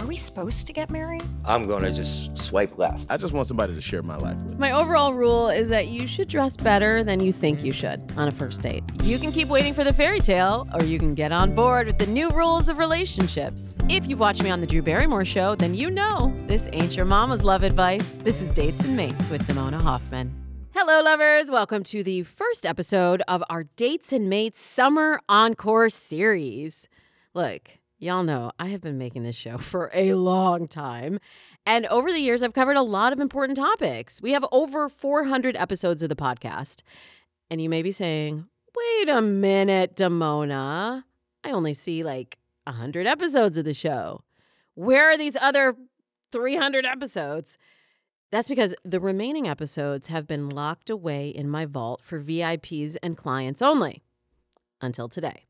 Are we supposed to get married? I'm gonna just swipe left. I just want somebody to share my life with. My overall rule is that you should dress better than you think you should on a first date. You can keep waiting for the fairy tale, or you can get on board with the new rules of relationships. If you watch me on The Drew Barrymore Show, then you know this ain't your mama's love advice. This is Dates and Mates with Damona Hoffman. Hello, lovers. Welcome to the first episode of our Dates and Mates Summer Encore series. Look, y'all know I have been making this show for a long time, and over the years, I've covered a lot of important topics. We have over 400 episodes of the podcast, and you may be saying, wait a minute, Damona, I only see like 100 episodes of the show. Where are these other 300 episodes? That's because the remaining episodes have been locked away in my vault for VIPs and clients only, until today.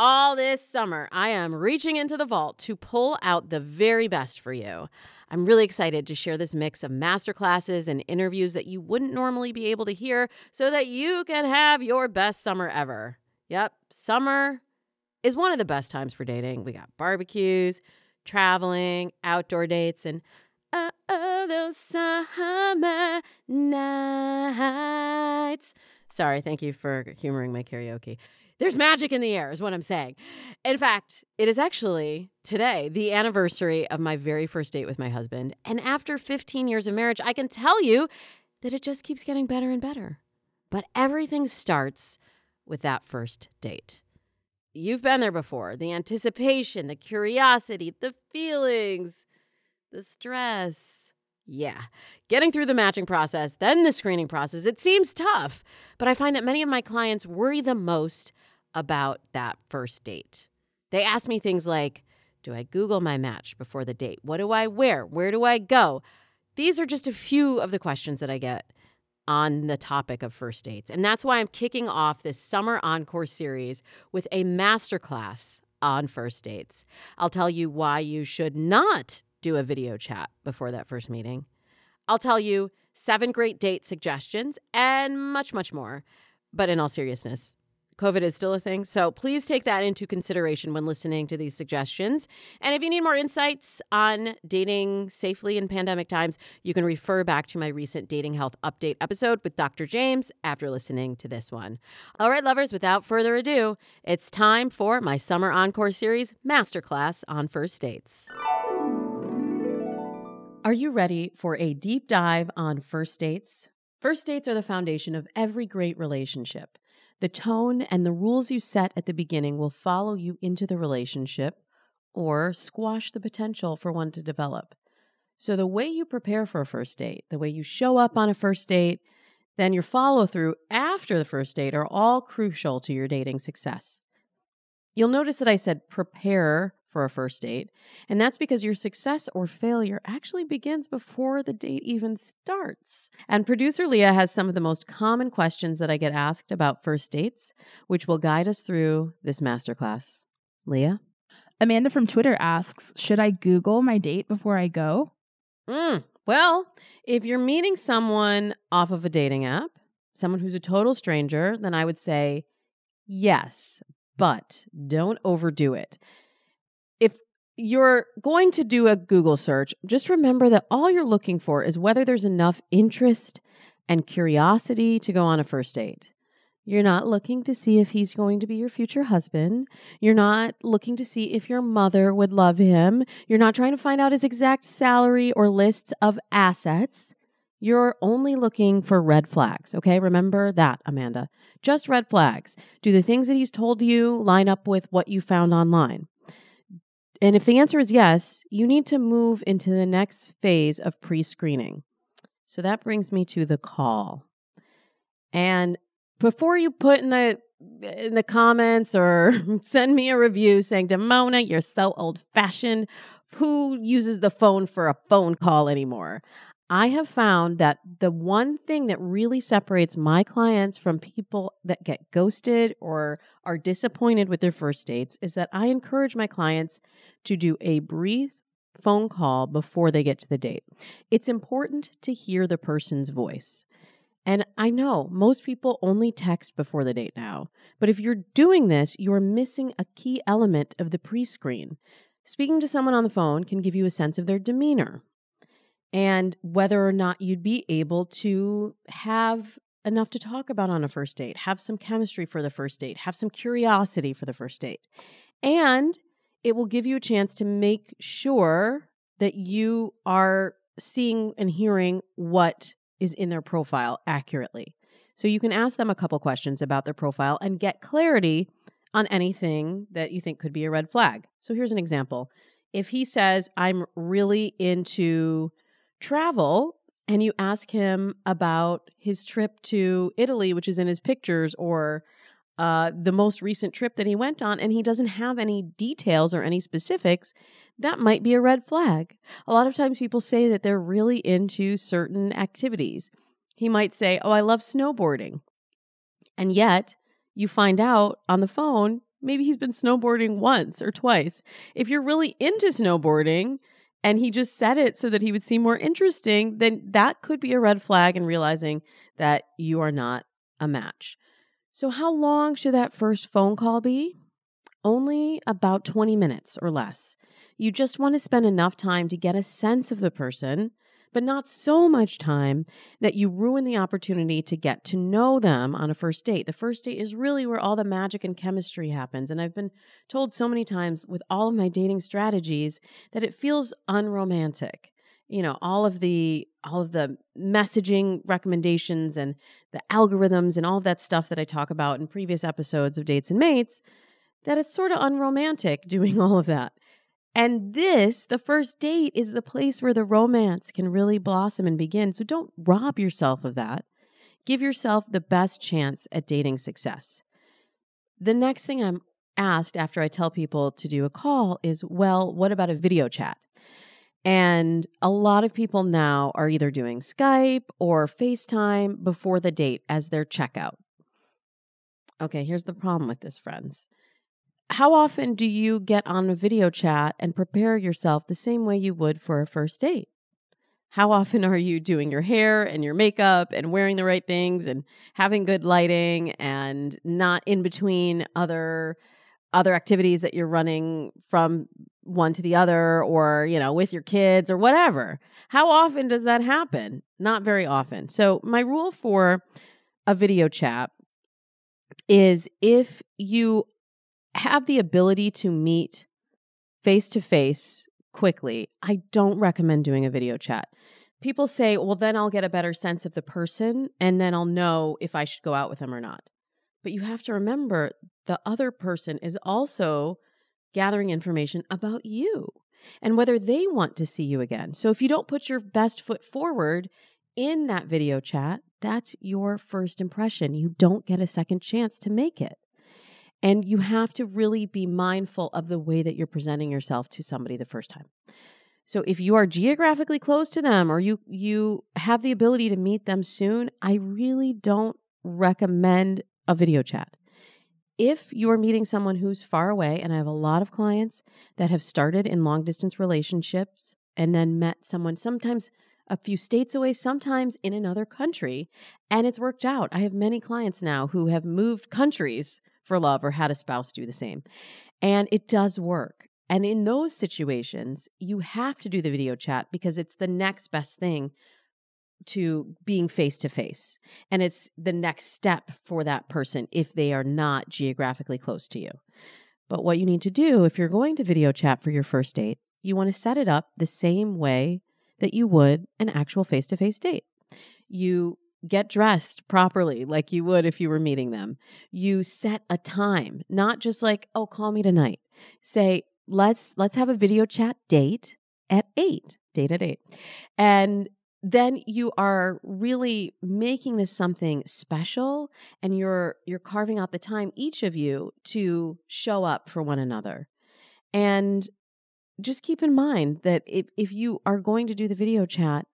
All this summer, I am reaching into the vault to pull out the very best for you. I'm really excited to share this mix of masterclasses and interviews that you wouldn't normally be able to hear so that you can have your best summer ever. Yep, summer is one of the best times for dating. We got barbecues, traveling, outdoor dates, and those summer nights. Sorry, thank you for humoring my karaoke. There's magic in the air is what I'm saying. In fact, it is actually today the anniversary of my very first date with my husband. And after 15 years of marriage, I can tell you that it just keeps getting better and better. But everything starts with that first date. You've been there before. The anticipation, the curiosity, the feelings, the stress. Yeah. Getting through the matching process, then the screening process, it seems tough. But I find that many of my clients worry the most about that first date. They ask me things like, do I Google my match before the date? What do I wear? Where do I go? These are just a few of the questions that I get on the topic of first dates. And that's why I'm kicking off this Summer Encore series with a masterclass on first dates. I'll tell you why you should not do a video chat before that first meeting. I'll tell you 7 great date suggestions and much, much more. But in all seriousness, COVID is still a thing, so please take that into consideration when listening to these suggestions. And if you need more insights on dating safely in pandemic times, you can refer back to my recent Dating Health Update episode with Dr. James after listening to this one. All right, lovers, without further ado, it's time for my Summer Encore Series Masterclass on First Dates. Are you ready for a deep dive on first dates? First dates are the foundation of every great relationship. The tone and the rules you set at the beginning will follow you into the relationship or squash the potential for one to develop. So the way you prepare for a first date, the way you show up on a first date, then your follow-through after the first date are all crucial to your dating success. You'll notice that I said prepare for a first date. And that's because your success or failure actually begins before the date even starts. And producer Leah has some of the most common questions that I get asked about first dates, which will guide us through this masterclass. Leah? Amanda from Twitter asks, should I Google my date before I go? Well, if you're meeting someone off of a dating app, someone who's a total stranger, then I would say yes, but don't overdo it. You're going to do a Google search. Just remember that all you're looking for is whether there's enough interest and curiosity to go on a first date. You're not looking to see if he's going to be your future husband. You're not looking to see if your mother would love him. You're not trying to find out his exact salary or lists of assets. You're only looking for red flags, okay? Remember that, Amanda. Just red flags. Do the things that he's told you line up with what you found online? And if the answer is yes, you need to move into the next phase of pre-screening. So that brings me to the call. And before you put in the comments or send me a review saying, Damona, you're so old-fashioned. Who uses the phone for a phone call anymore? I have found that the one thing that really separates my clients from people that get ghosted or are disappointed with their first dates is that I encourage my clients to do a brief phone call before they get to the date. It's important to hear the person's voice. And I know most people only text before the date now, but if you're doing this, you're missing a key element of the pre-screen. Speaking to someone on the phone can give you a sense of their demeanor and whether or not you'd be able to have enough to talk about on a first date, have some chemistry for the first date, have some curiosity for the first date. And it will give you a chance to make sure that you are seeing and hearing what is in their profile accurately. So you can ask them a couple questions about their profile and get clarity on anything that you think could be a red flag. So here's an example. If he says, I'm really into travel, and you ask him about his trip to Italy, which is in his pictures, or the most recent trip that he went on, and he doesn't have any details or any specifics, that might be a red flag. A lot of times people say that they're really into certain activities. He might say, oh, I love snowboarding. And yet you find out on the phone, maybe he's been snowboarding once or twice. If you're really into snowboarding and he just said it so that he would seem more interesting, then that could be a red flag and realizing that you are not a match. So how long should that first phone call be? Only about 20 minutes or less. You just want to spend enough time to get a sense of the person, but not so much time that you ruin the opportunity to get to know them on a first date. The first date is really where all the magic and chemistry happens. And I've been told so many times with all of my dating strategies that it feels unromantic. You know, all of the messaging recommendations and the algorithms and all of that stuff that I talk about in previous episodes of Dates and Mates, that it's sort of unromantic doing all of that. And this, the first date, is the place where the romance can really blossom and begin. So don't rob yourself of that. Give yourself the best chance at dating success. The next thing I'm asked after I tell people to do a call is, well, what about a video chat? And a lot of people now are either doing Skype or FaceTime before the date as their checkout. Okay, here's the problem with this, friends. How often do you get on a video chat and prepare yourself the same way you would for a first date? How often are you doing your hair and your makeup and wearing the right things and having good lighting and not in between other activities that you're running from one to the other or, you know, with your kids or whatever? How often does that happen? Not very often. So my rule for a video chat is if you have the ability to meet face-to-face quickly, I don't recommend doing a video chat. People say, well, then I'll get a better sense of the person and then I'll know if I should go out with them or not. But you have to remember the other person is also gathering information about you and whether they want to see you again. So if you don't put your best foot forward in that video chat, that's your first impression. You don't get a second chance to make it. And you have to really be mindful of the way that you're presenting yourself to somebody the first time. So if you are geographically close to them or you have the ability to meet them soon, I really don't recommend a video chat. If you're meeting someone who's far away, and I have a lot of clients that have started in long-distance relationships and then met someone sometimes a few states away, sometimes in another country, and it's worked out. I have many clients now who have moved countries for love or had a spouse do the same. And it does work. And in those situations, you have to do the video chat because it's the next best thing to being face-to-face. And it's the next step for that person if they are not geographically close to you. But what you need to do if you're going to video chat for your first date, you want to set it up the same way that you would an actual face-to-face date. You get dressed properly like you would if you were meeting them. You set a time, not just like, oh, call me tonight. Say, let's have a video chat date at 8, And then you are really making this something special, and you're carving out the time, each of you, to show up for one another. And just keep in mind that if you are going to do the video chat,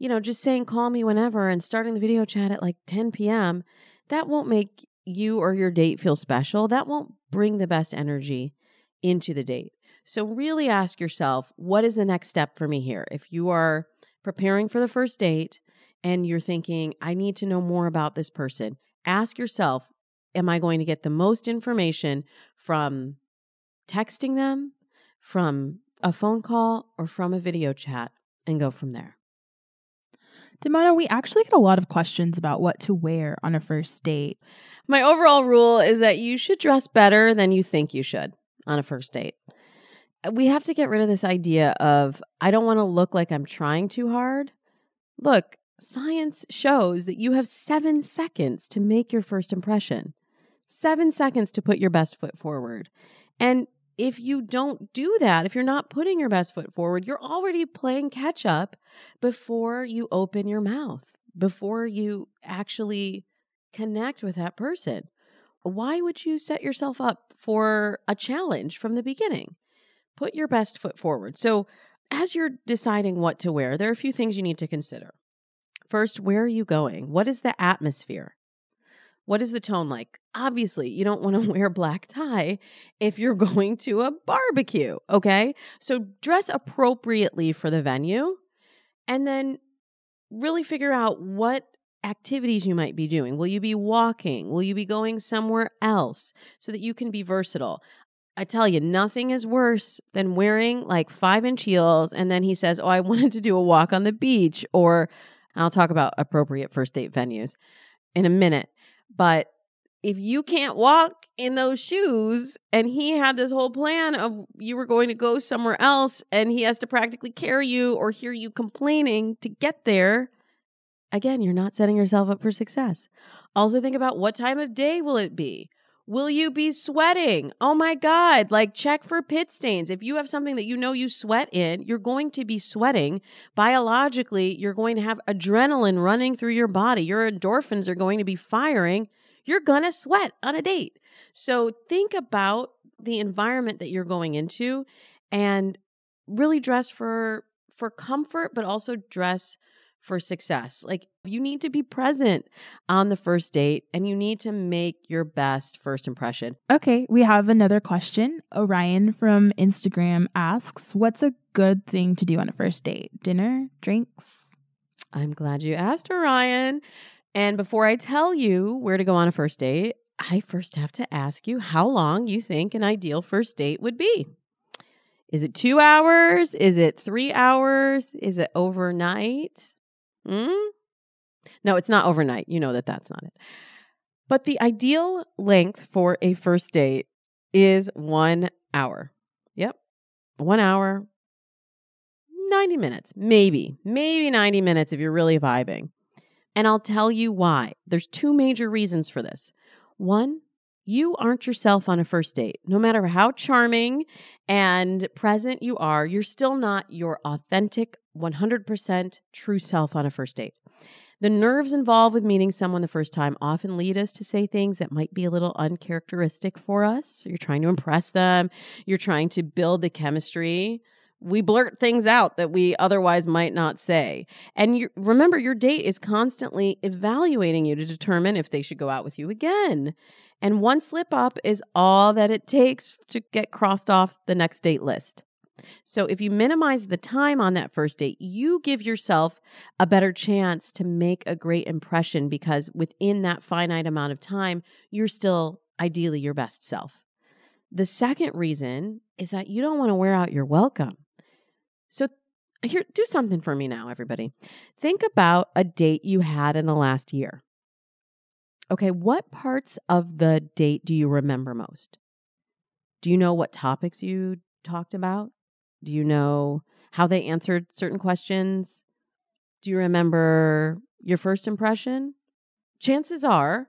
you know, just saying call me whenever and starting the video chat at like 10 p.m., that won't make you or your date feel special. That won't bring the best energy into the date. So really ask yourself, what is the next step for me here? If you are preparing for the first date and you're thinking, I need to know more about this person, ask yourself, am I going to get the most information from texting them, from a phone call, or from a video chat, and go from there. Damona, we actually get a lot of questions about what to wear on a first date. My overall rule is that you should dress better than you think you should on a first date. We have to get rid of this idea of, I don't want to look like I'm trying too hard. Look, science shows that you have 7 seconds to make your first impression, 7 seconds to put your best foot forward. And if you don't do that, if you're not putting your best foot forward, you're already playing catch up before you open your mouth, before you actually connect with that person. Why would you set yourself up for a challenge from the beginning? Put your best foot forward. So as you're deciding what to wear, there are a few things you need to consider. First, where are you going? What is the atmosphere? What is the tone like? Obviously, you don't want to wear black tie if you're going to a barbecue, okay? So dress appropriately for the venue, and then really figure out what activities you might be doing. Will you be walking? Will you be going somewhere else so that you can be versatile? I tell you, nothing is worse than wearing like 5-inch heels and then he says, oh, I wanted to do a walk on the beach, or I'll talk about appropriate first date venues in a minute. But if you can't walk in those shoes, and he had this whole plan of you were going to go somewhere else, and he has to practically carry you or hear you complaining to get there, again, you're not setting yourself up for success. Also think about, what time of day will it be? Will you be sweating? Oh my God, like check for pit stains. If you have something that you know you sweat in, you're going to be sweating. Biologically, you're going to have adrenaline running through your body. Your endorphins are going to be firing. You're going to sweat on a date. So think about the environment that you're going into and really dress for comfort, but also dress for success. Like, you need to be present on the first date and you need to make your best first impression. Okay, we have another question. Orion from Instagram asks, what's a good thing to do on a first date? Dinner, drinks? I'm glad you asked, Orion. And before I tell you where to go on a first date, I first have to ask you how long you think an ideal first date would be. Is it 2 hours? Is it 3 hours? Is it overnight? No, it's not overnight. You know that that's not it. But the ideal length for a first date is 1 hour. Yep. 1 hour, 90 minutes, maybe 90 minutes if you're really vibing. And I'll tell you why. There's 2 major reasons for this. One, you aren't yourself on a first date. No matter how charming and present you are, you're still not your authentic 100% true self on a first date. The nerves involved with meeting someone the first time often lead us to say things that might be a little uncharacteristic for us. So you're trying to impress them. You're trying to build the chemistry. We blurt things out that we otherwise might not say. And remember, your date is constantly evaluating you to determine if they should go out with you again. And 1 slip up is all that it takes to get crossed off the next date list. So if you minimize the time on that first date, you give yourself a better chance to make a great impression, because within that finite amount of time, you're still ideally your best self. The second reason is that you don't want to wear out your welcome. So here, do something for me now, everybody. Think about a date you had in the last year. Okay, what parts of the date do you remember most? Do you know what topics you talked about? Do you know how they answered certain questions? Do you remember your first impression, chances are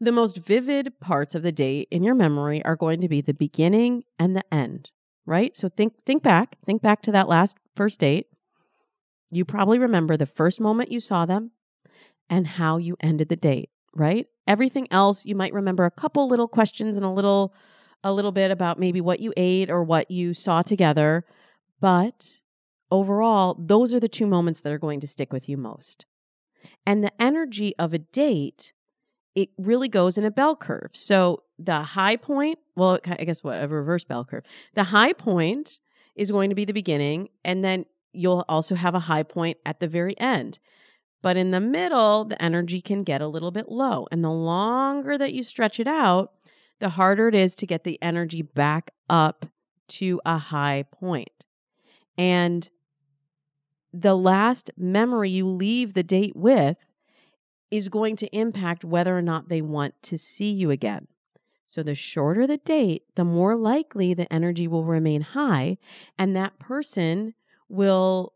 the most vivid parts of the date in your memory are going to be the beginning and the end, right? So think back to that last first date. You probably remember the first moment you saw them and how you ended the date, right? Everything else, you might remember a couple little questions and a little bit about maybe what you ate or what you saw together. But overall, those are the two moments that are going to stick with you most. And the energy of a date, it really goes in a bell curve. So the high point, well, I guess what, a reverse bell curve. The high point is going to be the beginning, and then you'll also have a high point at the very end. But in the middle, the energy can get a little bit low. And the longer that you stretch it out, the harder it is to get the energy back up to a high point. And the last memory you leave the date with is going to impact whether or not they want to see you again. So the shorter the date, the more likely the energy will remain high, and that person will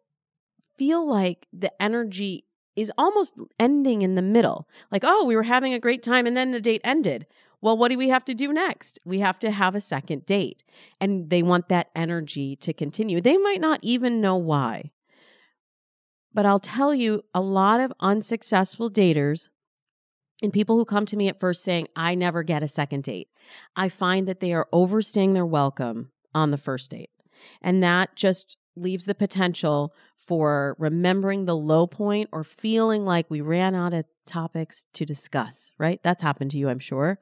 feel like the energy is almost ending in the middle. Like, oh, we were having a great time and then the date ended. Well, what do we have to do next? We have to have a second date. And they want that energy to continue. They might not even know why. But I'll tell you, a lot of unsuccessful daters and people who come to me at first saying, I never get a second date, I find that they are overstaying their welcome on the first date. And that just leaves the potential for remembering the low point or feeling like we ran out of topics to discuss, right? That's happened to you, I'm sure.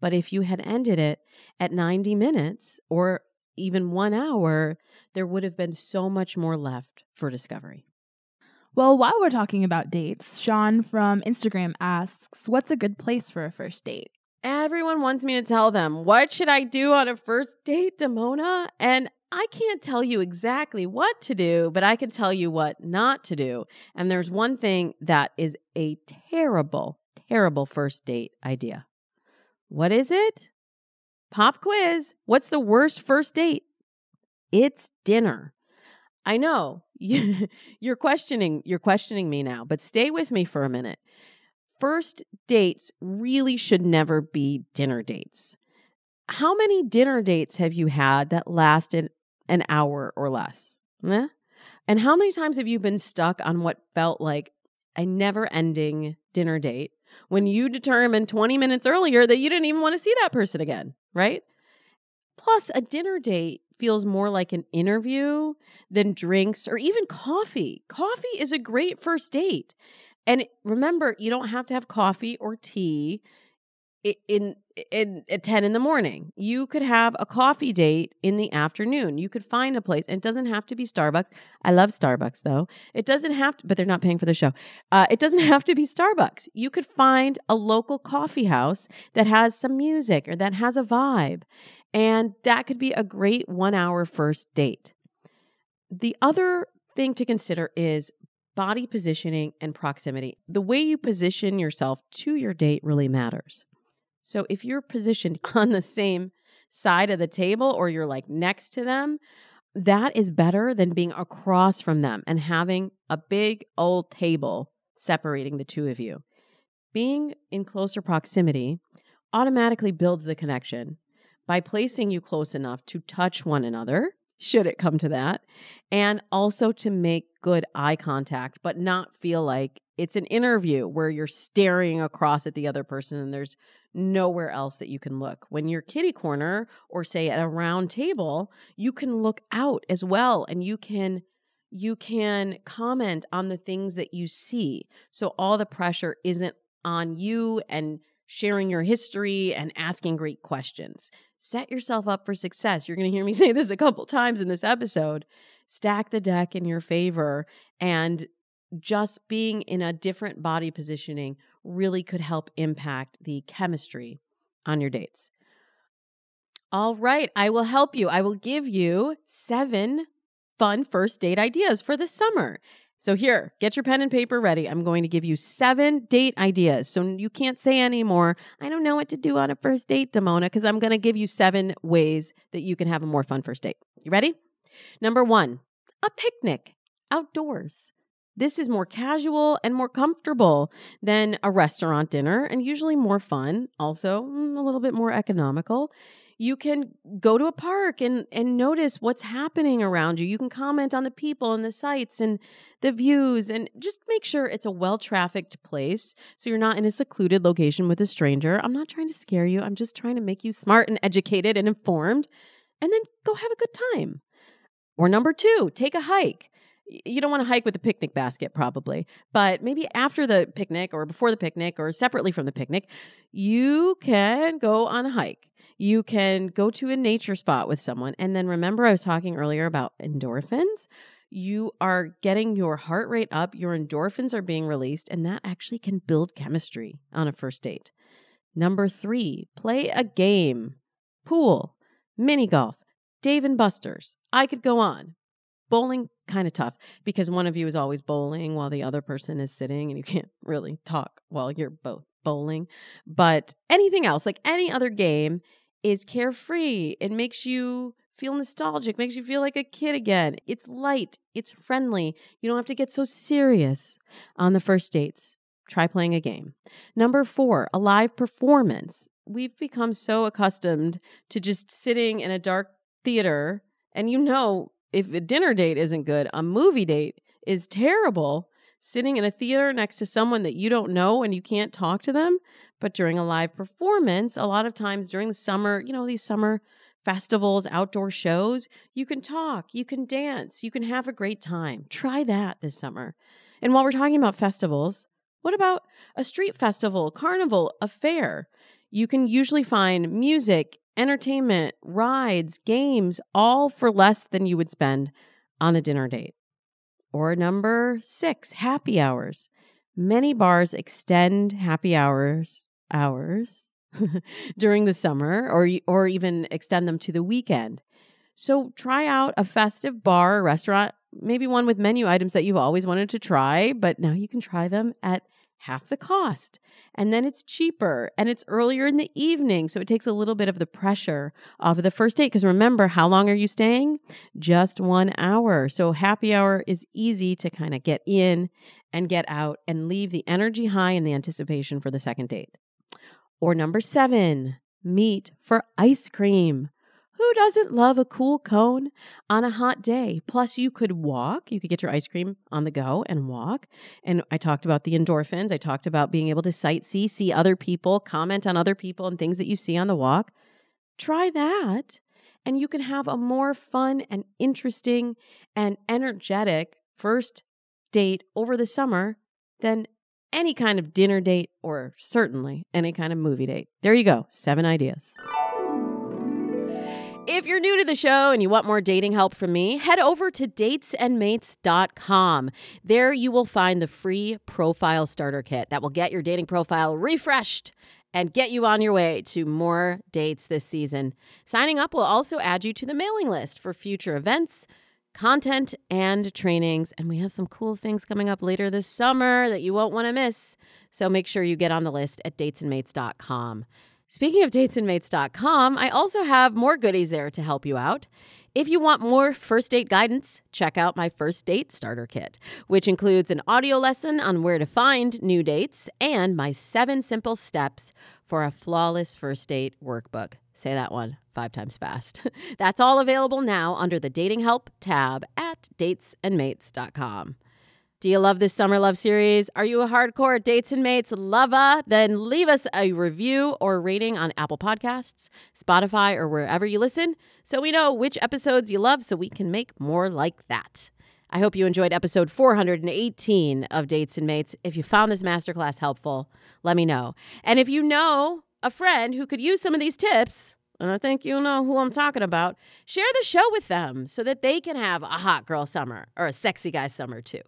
But if you had ended it at 90 minutes or even 1 hour, there would have been so much more left for discovery. Well, while we're talking about dates, Sean from Instagram asks, what's a good place for a first date? Everyone wants me to tell them, what should I do on a first date, Damona? And I can't tell you exactly what to do, but I can tell you what not to do. And there's one thing that is a terrible, terrible first date idea. What is it? Pop quiz. What's the worst first date? It's dinner. I know you're questioning me now, but stay with me for a minute. First dates really should never be dinner dates. How many dinner dates have you had that lasted an hour or less? And how many times have you been stuck on what felt like a never-ending dinner date when you determined 20 minutes earlier that you didn't even want to see that person again, right? Plus, a dinner date feels more like an interview than drinks or even coffee. Coffee is a great first date. And remember, you don't have to have coffee or tea at 10 in the morning. You could have a coffee date in the afternoon. You could find a place, and it doesn't have to be Starbucks. I love Starbucks though. It doesn't have to, but they're not paying for the show. It doesn't have to be Starbucks. You could find a local coffee house that has some music or that has a vibe. And that could be a great 1 hour first date. The other thing to consider is body positioning and proximity. The way you position yourself to your date really matters. So if you're positioned on the same side of the table or you're like next to them, that is better than being across from them and having a big old table separating the two of you. Being in closer proximity automatically builds the connection by placing you close enough to touch one another, should it come to that, and also to make good eye contact, but not feel like it's an interview where you're staring across at the other person and there's nowhere else that you can look. When you're kitty corner or say at a round table, you can look out as well and you can comment on the things that you see. So all the pressure isn't on you and sharing your history and asking great questions. Set yourself up for success. You're going to hear me say this a couple times in this episode. Stack the deck in your favor, and just being in a different body positioning really could help impact the chemistry on your dates. All right, I will help you. I will give you 7 fun first date ideas for the summer. So here, get your pen and paper ready. I'm going to give you 7 date ideas. So you can't say anymore, I don't know what to do on a first date, Damona, because I'm going to give you 7 ways that you can have a more fun first date. You ready? Number 1, a picnic outdoors. This is more casual and more comfortable than a restaurant dinner, and usually more fun, also a little bit more economical. You can go to a park and notice what's happening around you. You can comment on the people and the sights and the views, and just make sure it's a well-trafficked place so you're not in a secluded location with a stranger. I'm not trying to scare you. I'm just trying to make you smart and educated and informed, and then go have a good time. Or number two, take a hike. You don't want to hike with a picnic basket probably, but maybe after the picnic or before the picnic or separately from the picnic, you can go on a hike. You can go to a nature spot with someone. And then remember, I was talking earlier about endorphins. You are getting your heart rate up, your endorphins are being released, and that actually can build chemistry on a first date. Number three, play a game. Pool, mini golf, Dave and Buster's. I could go on. Bowling, kind of tough because one of you is always bowling while the other person is sitting and you can't really talk while you're both bowling. But anything else, like any other game, is carefree. It makes you feel nostalgic, makes you feel like a kid again. It's light. It's friendly. You don't have to get so serious on the first dates. Try playing a game. Number four, a live performance. We've become so accustomed to just sitting in a dark theater, and if a dinner date isn't good, a movie date is terrible. Sitting in a theater next to someone that you don't know and you can't talk to them. But during a live performance, a lot of times during the summer, these summer festivals, outdoor shows, you can talk, you can dance, you can have a great time. Try that this summer. And while we're talking about festivals, what about a street festival, carnival, a fair? You can usually find music, entertainment, rides, games, all for less than you would spend on a dinner date. Or number six, happy hours. Many bars extend happy hours during the summer or even extend them to the weekend. So try out a festive bar or restaurant, maybe one with menu items that you've always wanted to try, but now you can try them at half the cost. And then it's cheaper and it's earlier in the evening. So it takes a little bit of the pressure off of the first date. Because remember, how long are you staying? Just 1 hour. So happy hour is easy to kind of get in and get out and leave the energy high and the anticipation for the second date. Or number seven, meet for ice cream. Who doesn't love a cool cone on a hot day? Plus, you could walk. You could get your ice cream on the go and walk. And I talked about the endorphins. I talked about being able to sightsee, see other people, comment on other people and things that you see on the walk. Try that, and you can have a more fun and interesting and energetic first date over the summer than any kind of dinner date or certainly any kind of movie date. There you go. 7 ideas. If you're new to the show and you want more dating help from me, head over to datesandmates.com. There you will find the free profile starter kit that will get your dating profile refreshed and get you on your way to more dates this season. Signing up will also add you to the mailing list for future events, content, and trainings. And we have some cool things coming up later this summer that you won't want to miss. So make sure you get on the list at datesandmates.com. Speaking of datesandmates.com, I also have more goodies there to help you out. If you want more first date guidance, check out my first date starter kit, which includes an audio lesson on where to find new dates and my 7 simple steps for a flawless first date workbook. Say that one 5 times fast. That's all available now under the Dating Help tab at datesandmates.com. Do you love this Summer Love series? Are you a hardcore Dates and Mates lover? Then leave us a review or rating on Apple Podcasts, Spotify, or wherever you listen so we know which episodes you love so we can make more like that. I hope you enjoyed episode 418 of Dates and Mates. If you found this masterclass helpful, let me know. And if you know a friend who could use some of these tips, and I think you know who I'm talking about, share the show with them so that they can have a hot girl summer or a sexy guy summer too.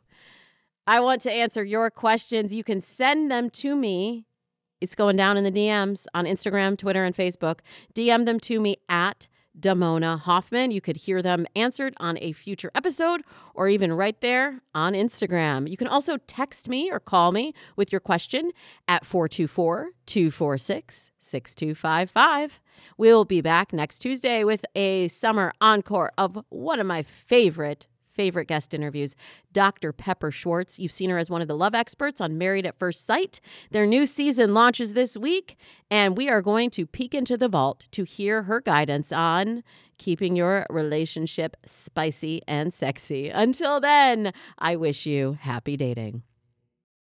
I want to answer your questions. You can send them to me. It's going down in the DMs on Instagram, Twitter, and Facebook. DM them to me at Damona Hoffman. You could hear them answered on a future episode or even right there on Instagram. You can also text me or call me with your question at 424-246-6255. We'll be back next Tuesday with a summer encore of one of my favorite favorite guest interviews, Dr. Pepper Schwartz. You've seen her as one of the love experts on Married at First Sight. Their new season launches this week, and we are going to peek into the vault to hear her guidance on keeping your relationship spicy and sexy. Until then, I wish you happy dating.